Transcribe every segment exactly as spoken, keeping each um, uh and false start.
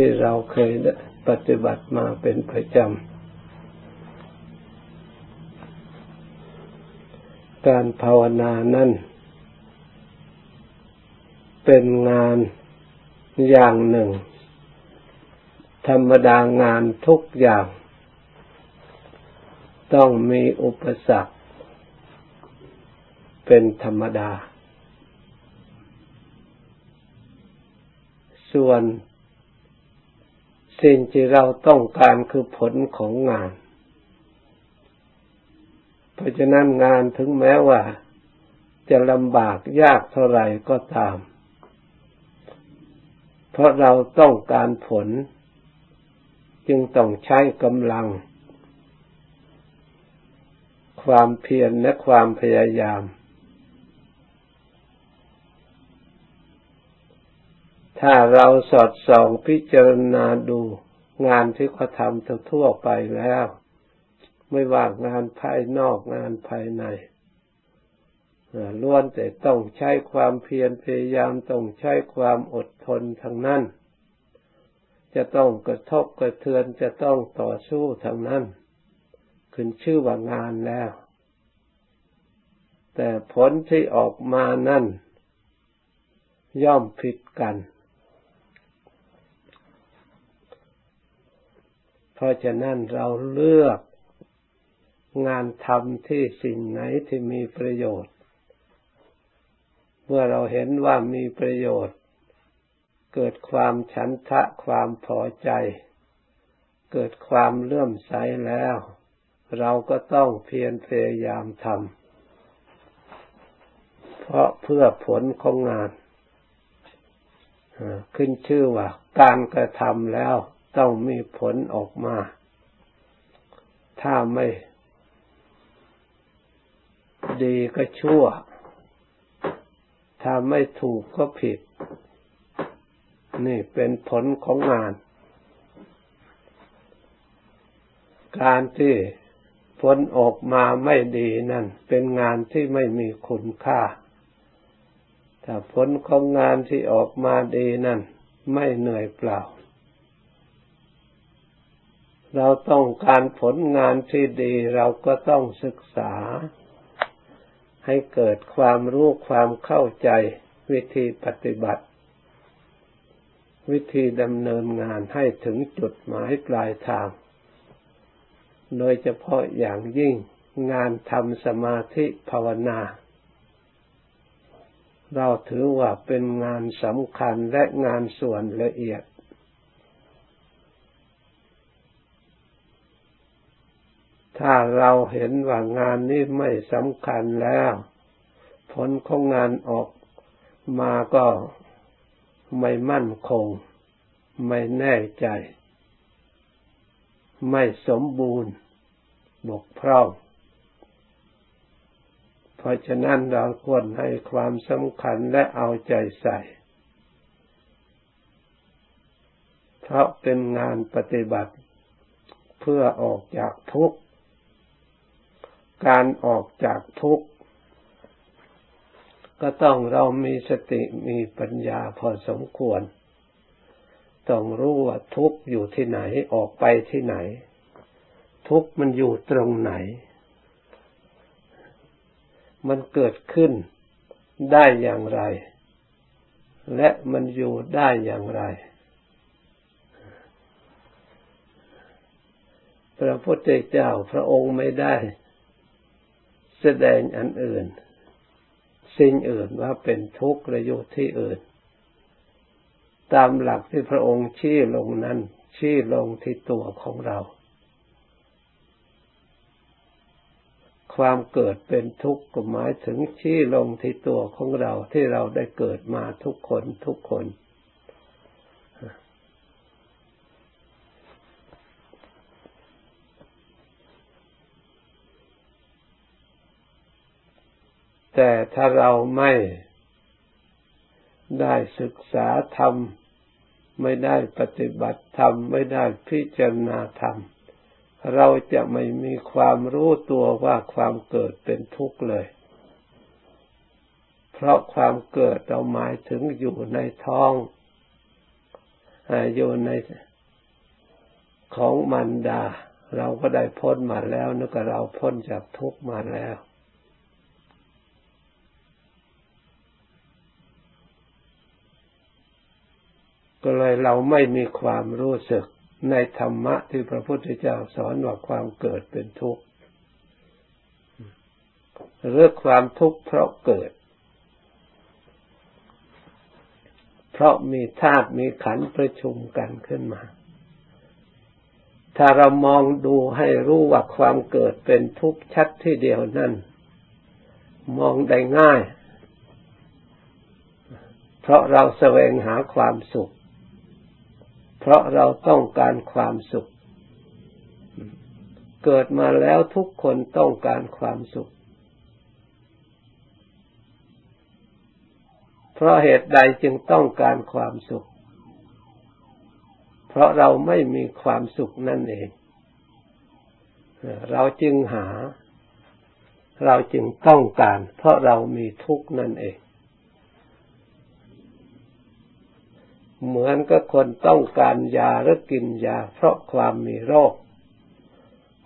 ที่เราเคยปฏิบัติมาเป็นประจำการภาวนานั้นเป็นงานอย่างหนึ่งธรรมดางานทุกอย่างต้องมีอุปสรรคเป็นธรรมดาส่วนสิ่งที่เราต้องการคือผลของงานเพราะฉะนั้นงานถึงแม้ว่าจะลำบากยากเท่าไหร่ก็ตามเพราะเราต้องการผลจึงต้องใช้กำลังความเพียรและความพยายามถ้าเราสอดส่องพิจารณาดูงานที่เขาทำทั่วไปแล้วไม่ว่างานภายนอกงานภายในล้วนแต่ต้องใช้ความเพียรพยายามต้องใช้ความอดทนทั้งนั้นจะต้องกระทบกระเทือนจะต้องต่อสู้ทั้งนั้นขึ้นชื่อว่างานแล้วแต่ผลที่ออกมานั้นย่อมผิดกันเพราะฉะนั้นเราเลือกงานทำที่สิ่งไหนที่มีประโยชน์เมื่อเราเห็นว่ามีประโยชน์เกิดความฉันทะความพอใจเกิดความเลื่อมใสแล้วเราก็ต้องเพียรพยายามทำเพราะเพื่อผลของงานขึ้นชื่อว่าการกระทำแล้วต้องมีผลออกมาถ้าไม่ดีก็ชั่วถ้าไม่ถูกก็ผิดนี่เป็นผลของงานการที่ผลออกมาไม่ดีนั่นเป็นงานที่ไม่มีคุณค่าถ้าผลของงานที่ออกมาดีนั่นไม่เหนื่อยเปล่าเราต้องการผลงานที่ดีเราก็ต้องศึกษาให้เกิดความรู้ความเข้าใจวิธีปฏิบัติวิธีดำเนินงานให้ถึงจุดหมายปลายทางโดยเฉพาะอย่างยิ่งงานทำสมาธิภาวนาเราถือว่าเป็นงานสำคัญและงานส่วนละเอียดถ้าเราเห็นว่างานนี้ไม่สำคัญแล้วผลของงานออกมาก็ไม่มั่นคงไม่แน่ใจไม่สมบูรณ์บกพร่องเพราะฉะนั้นเราควรให้ความสำคัญและเอาใจใส่เพราะเป็นงานปฏิบัติเพื่อออกจากทุกข์การออกจากทุกข์ก็ต้องเรามีสติมีปัญญาพอสมควรต้องรู้ว่าทุกข์อยู่ที่ไหนออกไปที่ไหนทุกข์มันอยู่ตรงไหนมันเกิดขึ้นได้อย่างไรและมันอยู่ได้อย่างไรพระพุทธเจ้าพระองค์ไม่ได้แสดงอันอื่นสิ่งอื่นว่าเป็นทุกข์ประโยชน์ที่อื่นตามหลักที่พระองค์ชี้ลงนั้นชี้ลงที่ตัวของเราความเกิดเป็นทุกข์ก็หมายถึงชี้ลงที่ตัวของเราที่เราได้เกิดมาทุกคนทุกคนแต่ถ้าเราไม่ได้ศึกษาธรรมไม่ได้ปฏิบัติธรรมไม่ได้พิจารณาธรรมเราจะไม่มีความรู้ตัวว่าความเกิดเป็นทุกข์เลยเพราะความเกิดเราหมายถึงอยู่ในท้อง อยู่ในของมารดาเราก็ได้พ้นมาแล้วนึกว่าเราพ้นจากทุกข์มาแล้วก็เลยเราไม่มีความรู้สึกในธรรมะที่พระพุทธเจ้าสอนว่าความเกิดเป็นทุกข์หรือความทุกข์เพราะเกิดเพราะมีธาตุมีขันธ์ประชุมกันขึ้นมาถ้าเรามองดูให้รู้ว่าความเกิดเป็นทุกข์ชัดที่เดียวนั่นมองได้ง่ายเพราะเราแสวงหาความสุขเพราะเราต้องการความสุขเกิดมาแล้วทุกคนต้องการความสุขเพราะเหตุใดจึงต้องการความสุขเพราะเราไม่มีความสุขนั่นเองเราจึงหาเราจึงต้องการเพราะเรามีทุกข์นั่นเองเหมือนกับคนต้องการยาหรือกินยาเพราะความมีโรค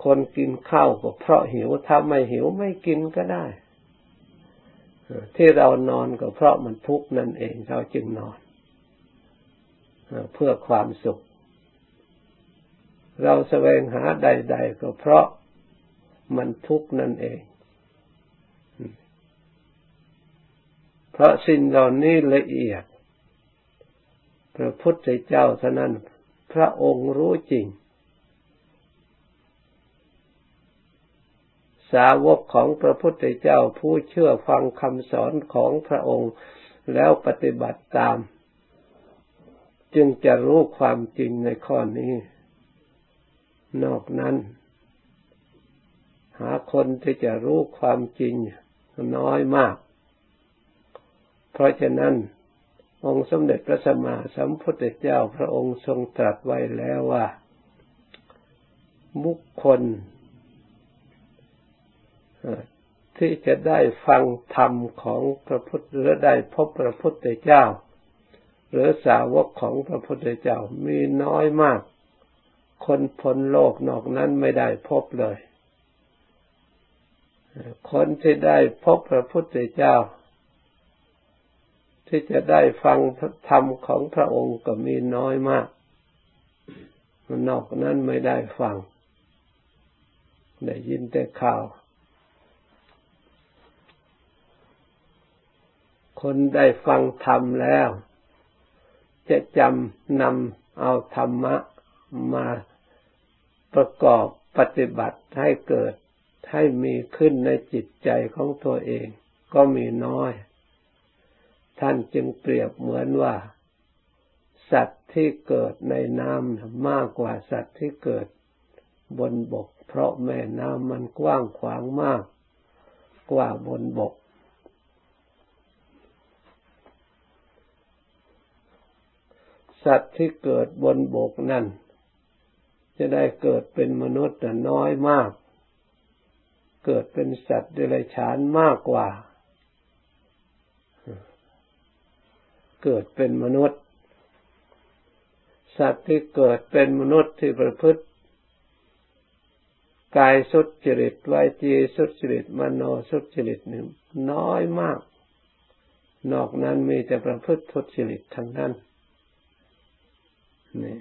คนกินข้าวก็เพราะหิวถ้าไม่หิวไม่กินก็ได้ที่เรานอนก็เพราะมันทุกข์นั่นเองเราจึงนอนเพื่อความสุขเราแสวงหาใดๆก็เพราะมันทุกข์นั่นเองเพราะสิ่งเหล่านี้ละเอียดพระพุทธเจ้าท่านั้นพระองค์รู้จริงสาวกของพระพุทธเจ้าผู้เชื่อฟังคำสอนของพระองค์แล้วปฏิบัติตามจึงจะรู้ความจริงในข้อนี้นอกนั้นหาคนที่จะรู้ความจริงน้อยมากเพราะฉะนั้นองค์สมเด็จพระสัมมาสัมพุทธเจ้าพระองค์ทรงตรัสไว้แล้วว่าบุคคลที่จะได้ฟังธรรมของพระพุทธหรือได้พบพระพุทธเจ้าหรือสาวกของพระพุทธเจ้ามีน้อยมากคนพ้นโลกนอกนั้นไม่ได้พบเลยคนที่ได้พบพระพุทธเจ้าที่จะได้ฟังธรรมของพระองค์ก็มีน้อยมากนอกนั้นไม่ได้ฟังได้ยินแต่ข่าวคนได้ฟังธรรมแล้วจะจำนำเอาธรรมะมาประกอบปฏิบัติให้เกิดให้มีขึ้นในจิตใจของตัวเองก็มีน้อยท่านจึงเปรียบเหมือนว่าสัตว์ที่เกิดในน้ำมากกว่าสัตว์ที่เกิดบนบกเพราะแม่น้ำมันกว้างขวางมากกว่าบนบกสัตว์ที่เกิดบนบกนั่นจะได้เกิดเป็นมนุษย์แต่น้อยมากเกิดเป็นสัตว์เดรัจฉานมากกว่าเกิดเป็นมนุษย์สัตว์ที่เกิดเป็นมนุษย์ที่ประพฤติกายสุจริตวจีสุจริตมโนสุจริตนี่น้อยมากนอกนั้นมีแต่ประพฤติทุจริตทั้งนั้นนี่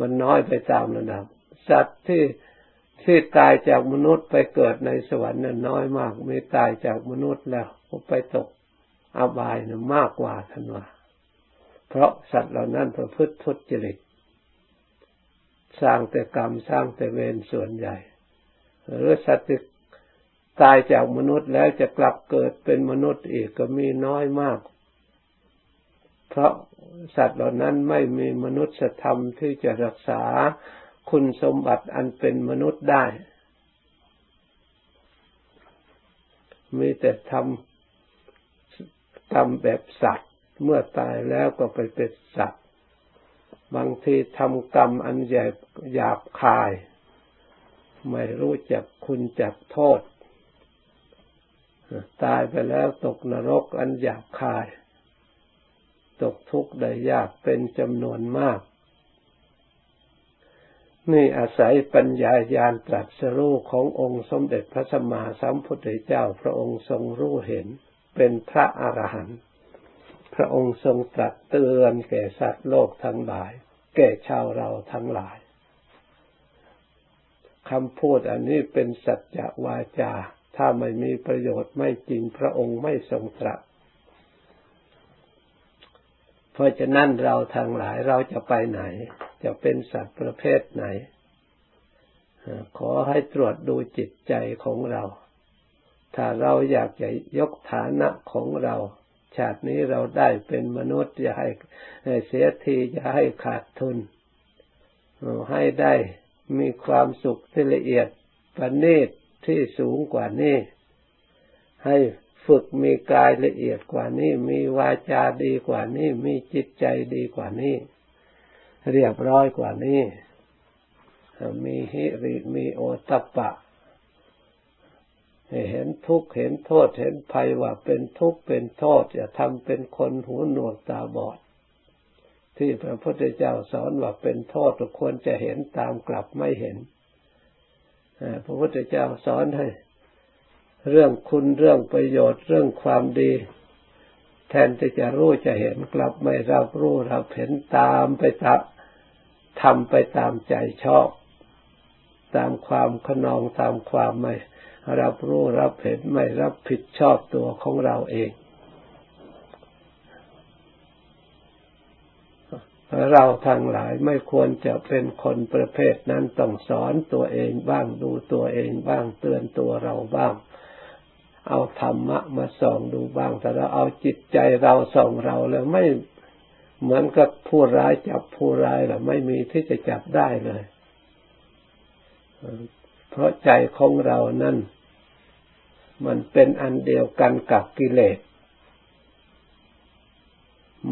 มันน้อยไปตามระดับสัตว์ที่ที่ตายจากมนุษย์ไปเกิดในสวรรค์นั้นน้อยมากไม่ตายจากมนุษย์แล้วก็ไปตกอบายน่ะมากกว่าท่านว่าเพราะสัตว์เหล่านั้นประพฤติทุจริตสร้างแต่กรรมสร้างแต่เวรส่วนใหญ่หรือสัตว์ที่ตายจากมนุษย์แล้วจะกลับเกิดเป็นมนุษย์อีกก็มีน้อยมากเพราะสัตว์เหล่านั้นไม่มีมนุษยธรรมที่จะรักษาคุณสมบัติอันเป็นมนุษย์ได้มีแต่ทำกรรมแบบสัตว์เมื่อตายแล้วก็ไปเป็นสัตว์บางทีทำกรรมอันใหญ่หยาบคายไม่รู้จักคุณจักโทษตายไปแล้วตกนรกอันหยาบคาย ตกทุกข์ได้ยากเป็นจำนวนมากนี่อาศัยปัญญาญาณตรัสรู้ขององค์สมเด็จพระสัมมาสัมพุทธเจ้าพระองค์ทรงรู้เห็นเป็นพระอรหันต์พระองค์ทรงตรัสเตือนแก่สัตว์โลกทั้งหลายแก่ชาวเราทั้งหลายคำพูดอันนี้เป็นสัจจวาจาถ้าไม่มีประโยชน์ไม่จริงพระองค์ไม่ทรงตรัสเพราะฉะนั้นเราทั้งหลายเราจะไปไหนจะเป็นสัตว์ประเภทไหนขอให้ตรวจดูจิตใจของเราถ้าเราอยากจะยกฐานะของเราชาตินี้เราได้เป็นมนุษย์อย่าให้เสียทีอย่าให้ขาดทุนให้ได้มีความสุขที่ละเอียดประณีตที่สูงกว่านี้ให้ฝึกมีกายละเอียดกว่านี้มีวาจาดีกว่านี้มีจิตใจดีกว่านี้เรียบร้อยกว่านี้มีหิริมีโอตตัปปะเห็นทุกข์เห็นโทษเห็นภัยว่าเป็นทุกข์เป็นโทษอย่าทำเป็นคนหูหนวกตาบอดที่พระพุทธเจ้าสอนว่าเป็นโทษทุกคนจะเห็นตามกลับไม่เห็นพระพุทธเจ้าสอนให้เรื่องคุณเรื่องประโยชน์เรื่องความดีแทนที่จะรู้จะเห็นกลับไม่รับรู้รับเห็นตามไปตามทำไปตามใจชอบตามความขนองตามความไม่รับรู้รับเห็นไม่รับผิดชอบตัวของเราเองเราทั้งหลายไม่ควรจะเป็นคนประเภทนั้นต้องสอนตัวเองบ้างดูตัวเองบ้างเตือนตัวเราบ้างเอาธรรมะมาส่องดูบ้างแต่เราเอาจิตใจเราส่องเราแล้วไม่เหมือนกับผู้ร้ายจับผู้ร้ายล่ะไม่มีที่จะจับได้เลยเพราะใจของเรานั้นมันเป็นอันเดียวกันกับกิเลส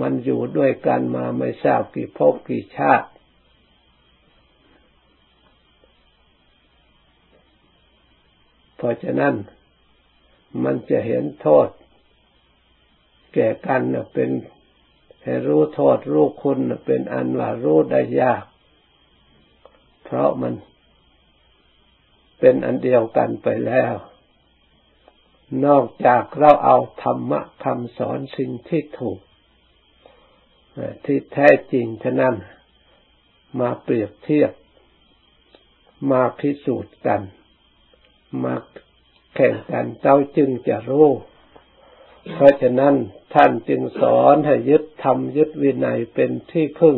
มันอยู่ด้วยกันมาไม่ทราบกี่ภพกี่ชาติเพราะฉะนั้นมันจะเห็นโทษแก่กันเป็นให้รู้โทษรู้คุณเป็นอันว่ารู้ได้ยากเพราะมันเป็นอันเดียวกันไปแล้วนอกจากเราเอาธรรมะคำสอนสิ่งที่ถูกที่แท้จริงฉะนั้นมาเปรียบเทียบมาพิสูจน์กันมาแข่งกันเจ้าจึงจะรู้เพราะฉะนั้นท่านจึงสอนให้ยึดธรรมยึดวินัยเป็นที่พึ่ง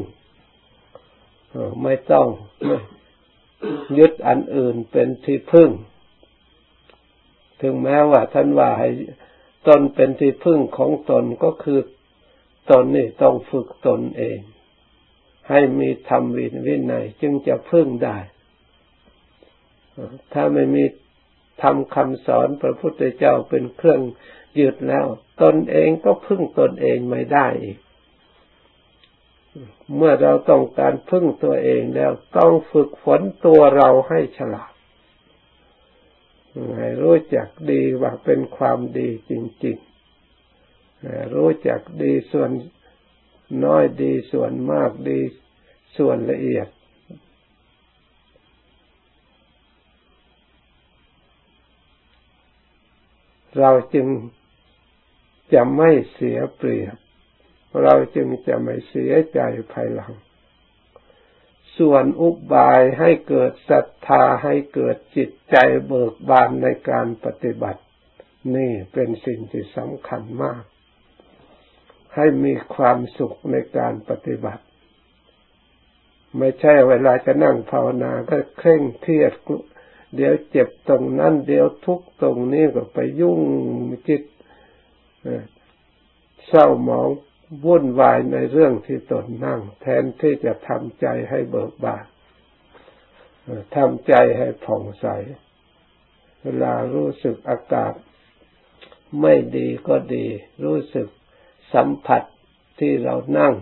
ไม่ต้องยึดอันอื่นเป็นที่พึ่งถึงแม้ว่าท่านว่าให้ตนเป็นที่พึ่งของตนก็คือตนนี่ต้องฝึกตนเองให้มีธรรมวินัยจึงจะพึ่งได้ถ้าไม่มีธรรมคำสอนพระพุทธเจ้าเป็นเครื่องยึดแล้วตนเองก็พึ่งตนเองไม่ได้อีกเมื่อเราต้องการพึ่งตัวเองแล้วต้องฝึกฝนตัวเราให้ฉลาดให้รู้จักดีว่าเป็นความดีจริงๆรู้จักดีส่วนน้อยดีส่วนมากดีส่วนละเอียดเราจึงจะไม่เสียเปรียบเราจึงจะไม่เสียใจภายหลังส่วนอุบายให้เกิดศรัทธาให้เกิดจิตใจเบิกบานในการปฏิบัตินี่เป็นสิ่งที่สำคัญมากให้มีความสุขในการปฏิบัติไม่ใช่เวลาจะนั่งภาวนาก็เคร่งเครียดเดี๋ยวเจ็บตรงนั้นเดี๋ยวทุกข์ตรงนี้ก็ไปยุ่งจิตเศร้าหมองวุ่นวายในเรื่องที่ตนนั่งแทนที่จะทำใจให้เบิกบานทำใจให้ผ่องใสเวลารู้สึกอากาศไม่ดีก็ดีรู้สึกสัมผัสที่เรานั่ง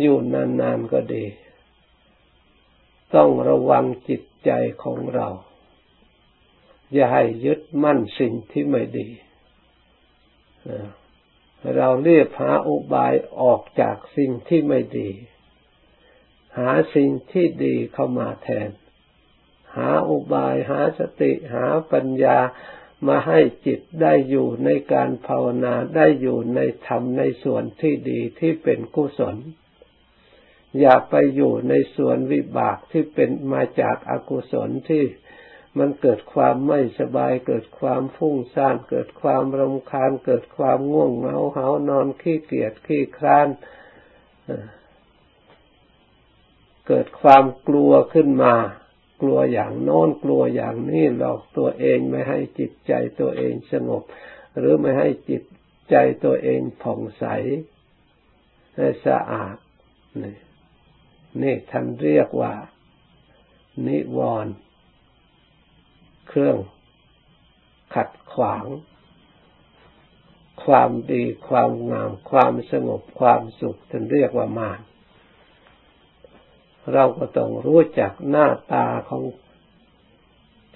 อยู่นานๆก็ดีต้องระวังจิตใจของเราอย่าให้ยึดมั่นสิ่งที่ไม่ดี เราเรียบหาอุบายออกจากสิ่งที่ไม่ดีหาสิ่งที่ดีเข้ามาแทนหาอุบายหาสติหาปัญญามาให้จิตได้อยู่ในการภาวนาได้อยู่ในธรรมในส่วนที่ดีที่เป็นกุศลอย่าไปอยู่ในส่วนวิบากที่เป็นมาจากอกุศลที่มันเกิดความไม่สบายเกิดความฟุ้งซ่านเกิดความรำคาญเกิดความง่วงเหงาหาวนอนขี้เกียจขี้คร้านเกิดความกลัวขึ้นมากลัวอย่างโน้นกลัวอย่างนี้หลอกตัวเองไม่ให้จิตใจตัวเองสงบหรือไม่ให้จิตใจตัวเองผ่องใสให้สะอาดนี่นี่ท่านเรียกว่านิวรณ์เครื่องขัดขวางความดีความงามความสงบความสุขท่านเรียกว่ามารเราก็ต้องรู้จักหน้าตาของ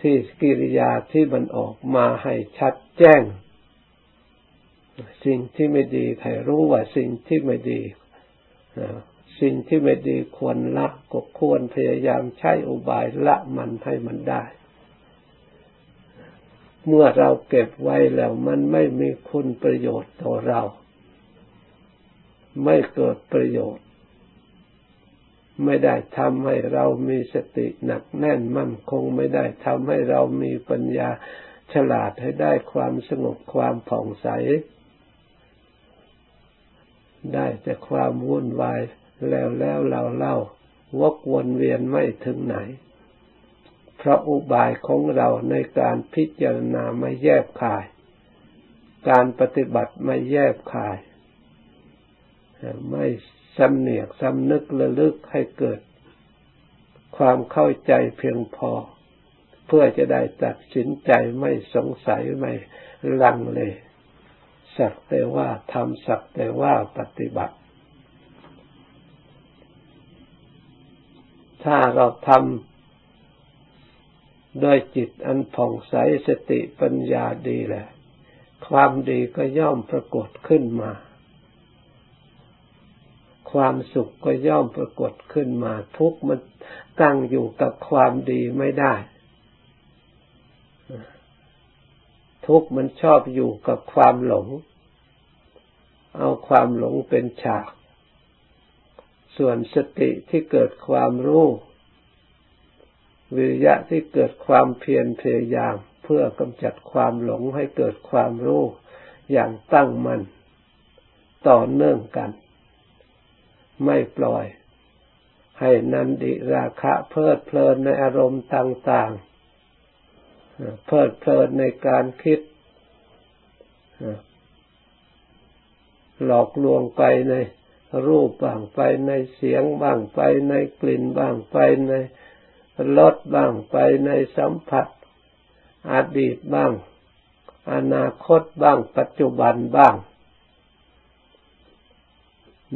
ที่กิริยาที่มันออกมาให้ชัดแจ้งสิ่งที่ไม่ดีให้รู้ว่าสิ่งที่ไม่ดีสิ่งที่ไม่ดีควรละก็ควรพยายามใช้อุบายละมันให้มันได้เมื่อเราเก็บไว้แล้วมันไม่มีคุณประโยชน์ต่อเราไม่เกิดประโยชน์ไม่ได้ทำให้เรามีสติหนักแน่นมั่นคงไม่ได้ทำให้เรามีปัญญาฉลาดให้ได้ความสงบความผ่องใสได้แต่ความวุ่นวายแล้วแล้วเราเล่าวกวนเวียนไม่ถึงไหนเพราะอุบายของเราในการพิจารณาไม่แยบคายการปฏิบัติไม่แยบคายไม่สำเนียกสำนึกระลึกให้เกิดความเข้าใจเพียงพอเพื่อจะได้ตัดสินใจไม่สงสัยไม่ลังเลสักแต่ว่าทำสักแต่ว่าปฏิบัติถ้าเราทำด้วยจิตอันผ่องใสสติปัญญาดีแหละความดีก็ย่อมปรากฏขึ้นมาความสุขก็ย่อมปรากฏขึ้นมาทุกข์มันตั้งอยู่กับความดีไม่ได้ทุกข์มันชอบอยู่กับความหลงเอาความหลงเป็นฉากส่วนสติที่เกิดความรู้วิริยะที่เกิดความเพียรพยายามเพื่อกำจัดความหลงให้เกิดความรู้อย่างตั้งมั่นต่อเนื่องกันไม่ปล่อยให้นันดิราคะเพลิดเพลินในอารมณ์ต่างๆเพลิดเพลินในการคิดหลอกลวงไปในรูปบ้างไปในเสียงบ้างไปในกลิ่นบ้างไปในรสบ้างไปในสัมผัสอดีตบ้างอนาคตบ้างปัจจุบันบ้าง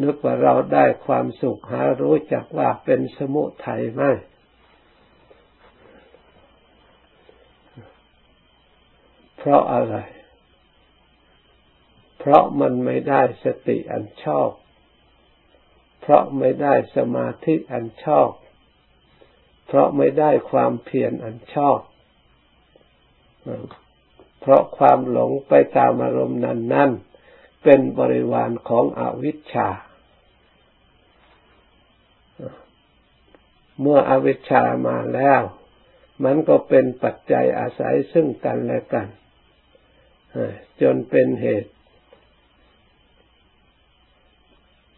นึกว่าเราได้ความสุขหารู้จักว่าเป็นสมุทัยไหมเพราะอะไรเพราะมันไม่ได้สติอันชอบเพราะไม่ได้สมาธิอันชอบเพราะไม่ได้ความเพียรอันชอบเพราะความหลงไปตามอารมณ์นั้นๆเป็นบริวารของอวิชชาเมื่ออวิชชามาแล้วมันก็เป็นปัจจัยอาศัยซึ่งกันและกันจนเป็นเหตุ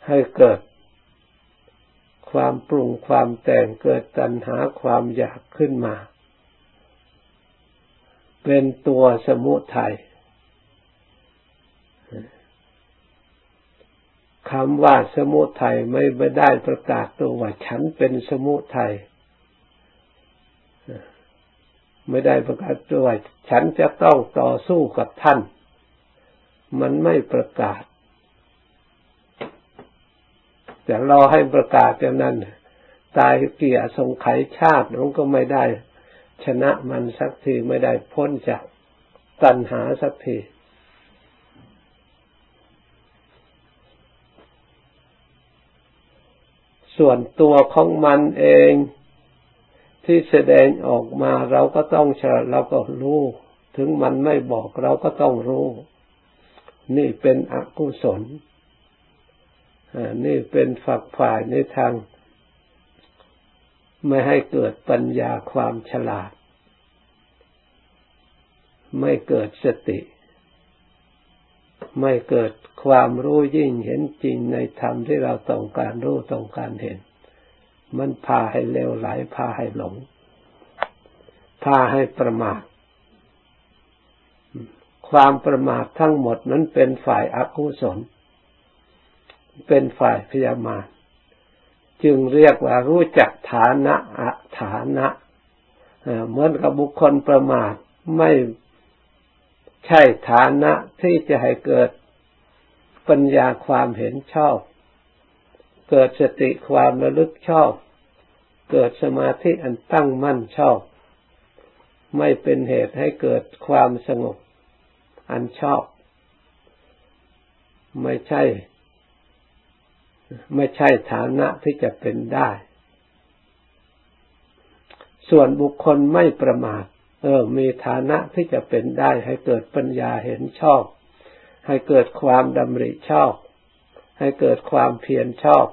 ให้เกิดความปรุงความแต่งเกิดตัณหาความอยากขึ้นมาเป็นตัวสมุทัยคำว่าสมุทัยไม่ได้ประกาศตัวว่าฉันเป็นสมุทัยไม่ได้ประกาศตัวว่าฉันจะต้องต่อสู้กับท่านมันไม่ประกาศแต่รอให้ประกาศอย่างนั้นตายเกลียสงไขยชาติมันก็ไม่ได้ชนะมันสักทีไม่ได้พ้นจากตัณหาสักที ส่วนตัวของมันเองที่แสดงออกมาเราก็ต้องเชื่อเราก็รู้ถึงมันไม่บอกเราก็ต้องรู้นี่เป็นอกุศลนี่เป็นฝักฝ่ายในทางไม่ให้เกิดปัญญาความฉลาดไม่เกิดสติไม่เกิดความรู้ยิ่งเห็นจริงในธรรมที่เราต้องการรู้ต้องการเห็นมันพาให้เลวไหลพาให้หลงพาให้ประมาทความประมาททั้งหมดนั้นเป็นฝ่ายอกุศลเป็นฝ่ายพยามาทจึงเรียกว่ารู้จักฐานะอฐานะเหมือนกับบุคคลประมาทไม่ใช่ฐานะที่จะให้เกิดปัญญาความเห็นชอบเกิดสติความระลึกชอบเกิดสมาธิอันตั้งมั่นชอบไม่เป็นเหตุให้เกิดความสงบอันชอบไม่ใช่ไม่ใช่ฐานะที่จะเป็นได้ส่วนบุคคลไม่ประมาทเออมีฐานะที่จะเป็นได้ให้เกิดปัญญาเห็นชอบให้เกิดความดำริชอบให้เกิดความเพียรชอบ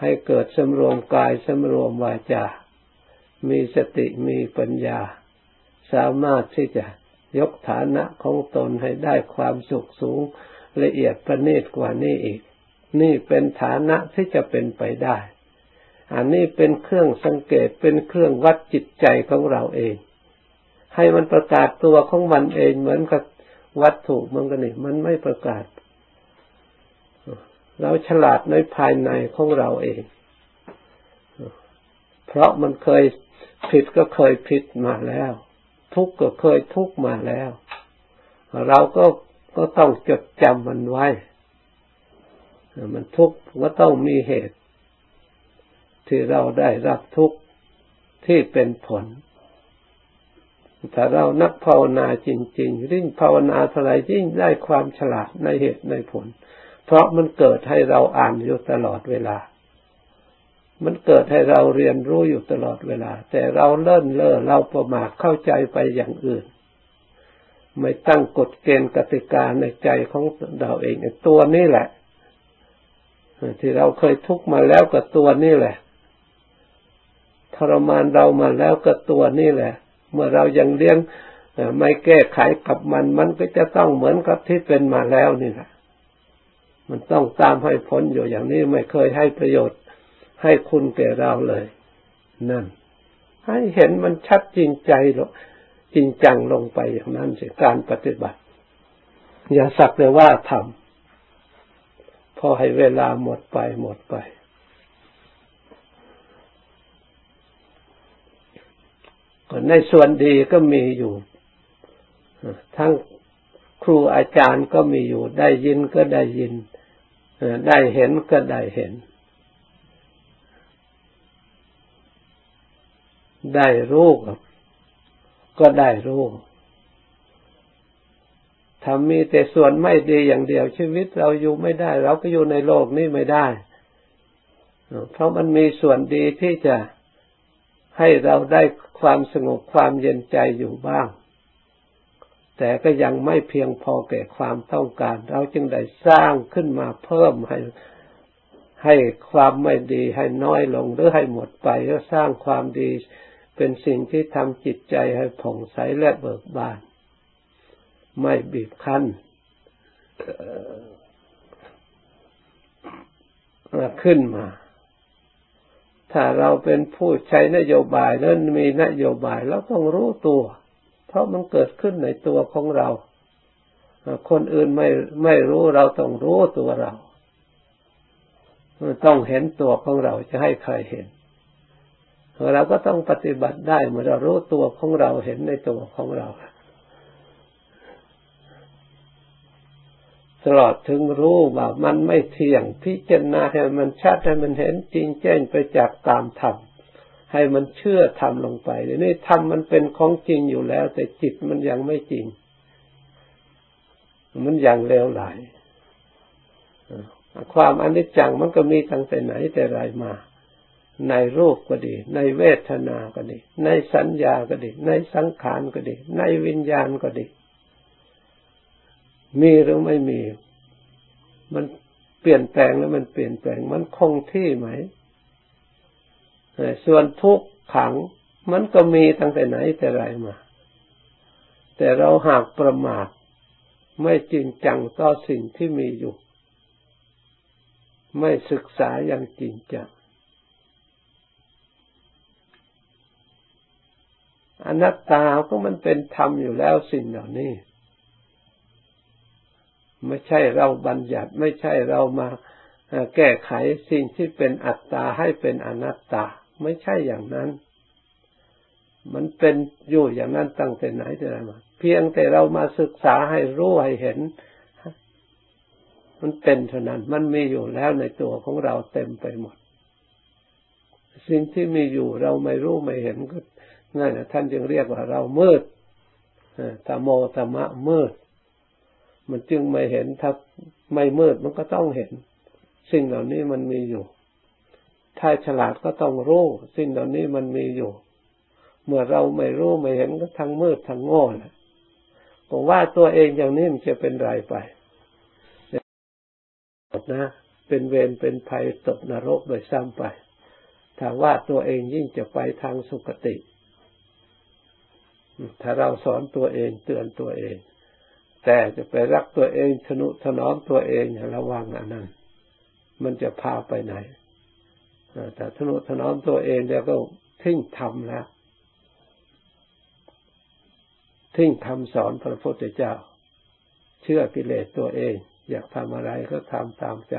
ให้เกิดสำรวมกายสำรวมวาจามีสติมีปัญญาสามารถที่จะยกฐานะของตนให้ได้ความสุขสูงละเอียดประณีตกว่านี้อีกนี่เป็นฐานะที่จะเป็นไปได้อันนี้เป็นเครื่องสังเกตเป็นเครื่องวัดจิตใจของเราเองให้มันประกาศตัวของมันเองเหมือนกับวัตถุมันก็นี่มันไม่ประกาศเราฉลาดในภายในของเราเองเพราะมันเคยผิดก็เคยผิดมาแล้วทุกข์ก็เคยทุกข์มาแล้วเราก็ก็ต้องจดจำมันไว้มันทุกข์ก็ต้องมีเหตุที่เราได้รับทุกข์ที่เป็นผลถ้าเรานักภาวนาจริงๆยิ่งภาวนาเท่าไหร่ยิ่งได้ความฉลาดในเหตุในผลเพราะมันเกิดให้เราอ่านอยู่ตลอดเวลามันเกิดให้เราเรียนรู้อยู่ตลอดเวลาแต่เราเล่นเล่อเราประมาทเข้าใจไปอย่างอื่นไม่ตั้งกฎเกณฑ์กติกาในใจของเราเองตัวนี่แหละที่เราเคยทุกข์มาแล้วก็ตัวนี่แหละทรมานเรามาแล้วก็ตัวนี่แหละเมื่อเรายังเลี้ยงไม่แก้ไขกับมันมันก็จะต้องเหมือนกับที่เป็นมาแล้วนี่แหละมันต้องตามให้พ้นอยู่อย่างนี้ไม่เคยให้ประโยชน์ให้คุณแก่เราเลยนั่นให้เห็นมันชัดจริงใจหรอกจริงจังลงไปอย่างนั้นสิการปฏิบัติอย่าสักแต่ว่าทำพอให้เวลาหมดไปหมดไปในส่วนดีก็มีอยู่ทั้งครูอาจารย์ก็มีอยู่ได้ยินก็ได้ยินได้เห็นก็ได้เห็นได้รู้ก็ได้รู้ถ้ามีแต่ส่วนไม่ดีอย่างเดียวชีวิตเราอยู่ไม่ได้เราก็อยู่ในโลกนี้ไม่ได้เพราะมันมีส่วนดีที่จะให้เราได้ความสงบความเย็นใจอยู่บ้างแต่ก็ยังไม่เพียงพอแก่ความต้องการเราจึงได้สร้างขึ้นมาเพิ่มให้ให้ความไม่ดีให้น้อยลงหรือให้หมดไปแล้วสร้างความดีเป็นสิ่งที่ทำจิตใจให้ผ่องใสและเบิกบานไม่บีบคั้นขึ้นมาถ้าเราเป็นผู้ใช้นโยบายแล้วมีนโยบายเราต้องรู้ตัวเพราะมันเกิดขึ้นในตัวของเราคนอื่นไม่ไม่รู้เราต้องรู้ตัวเราต้องเห็นตัวของเราจะให้ใครเห็นเราก็ต้องปฏิบัติได้เมื่อเรารู้ตัวของเราเห็นในตัวของเราตลอดถึงรู้ว่ามันไม่เที่ยงพิจารณาให้มันชัดให้มันเห็นจริงแจ้งไปจากตามธรรมให้มันเชื่อธรรมลงไปเดี๋ยวนี้ธรรมมันเป็นของจริงอยู่แล้วแต่จิตมันยังไม่จริงมันยังเลวไหล ความอนิจจังมันก็มีตั้งแต่ไหนแต่ไรมาในรูปก็ดีในเวทนาก็ดีในสัญญาก็ดีในสังขารก็ดีในวิญญาณก็ดีมีหรือไม่มีมันเปลี่ยนแปลงแล้วมันเปลี่ยนแปลงมันคงที่ไหมส่วนทุกขังมันก็มีตั้งแต่ไหนแต่ไรมาแต่เราหากประมาทไม่จริงจังต่อสิ่งที่มีอยู่ไม่ศึกษาอย่างจริงจังอนัตตาก็มันเป็นธรรมอยู่แล้วสิ่งเหล่านี้ไม่ใช่เราบัญญัติไม่ใช่เรามาแก้ไขสิ่งที่เป็นอัตตาให้เป็นอนัตตาไม่ใช่อย่างนั้นมันเป็นอยู่อย่างนั้นตั้งแต่ไหนแต่ไรมาเพียงแต่เรามาศึกษาให้รู้ให้เห็นมันเป็นเท่านั้นมันมีอยู่แล้วในตัวของเราเต็มไปหมดสิ่งที่มีอยู่เราไม่รู้ไม่เห็นก็นั่นแหละท่านจึงเรียกว่าเรามืดตาโมตามะมืดมันจึงไม่เห็นถ้าไม่มืดมันก็ต้องเห็นสิ่งเหล่านี้มันมีอยู่ถ้าฉลาดก็ต้องรู้สิ่งเหล่านี้มันมีอยู่เมื่อเราไม่รู้ไม่เห็นก็ทั้งมืดทั้งโง่แหละก็ว่าตัวเองอย่างนี้มันจะเป็นไรไปนะเป็นเวรเป็นภัยตกนรกโดยซ้ำไปถ้าว่าตัวเองยิ่งจะไปทางสุคติถ้าเราสอนตัวเองเตือนตัวเองแต่จะไปรักตัวเองทนุถนอมตัวเองระวังอันนั้นมันจะพาไปไหนแต่ทนุถนอมตัวเองแล้วก็ทิ้งธรรมแล้วทิ้งคำสอนพระพุทธเจ้าเชื่อกิเลสตัวเองอยากทำอะไรก็ทำตามใจ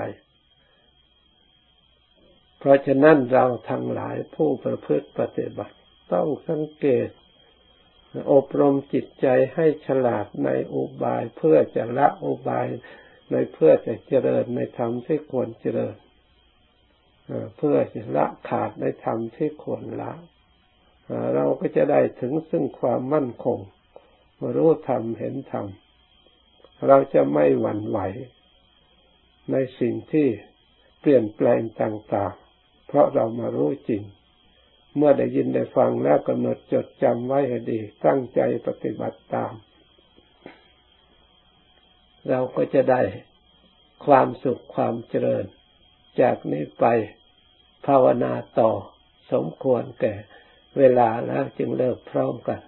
เพราะฉะนั้นเราทั้งหลายผู้ประพฤติปฏิบัติต้องสังเกตอบรมจิตใจให้ฉลาดในอุบายเพื่อจะละอุบายในเพื่อจะเจริญในธรรมที่ควรเจริญเพื่อจะละขาดในธรรมที่ควรละเราก็จะได้ถึงซึ่งความมั่นคงรู้ธรรมเห็นธรรมเราจะไม่หวั่นไหวในสิ่งที่เปลี่ยนแปลงต่างๆเพราะเรามารู้จริงเมื่อได้ยินได้ฟังแล้วกำหนดจดจำไว้ให้ดีตั้งใจปฏิบัติตามเราก็จะได้ความสุขความเจริญจากนี้ไปภาวนาต่อสมควรแก่เวลาแล้วจึงเลิกพร้อมกัน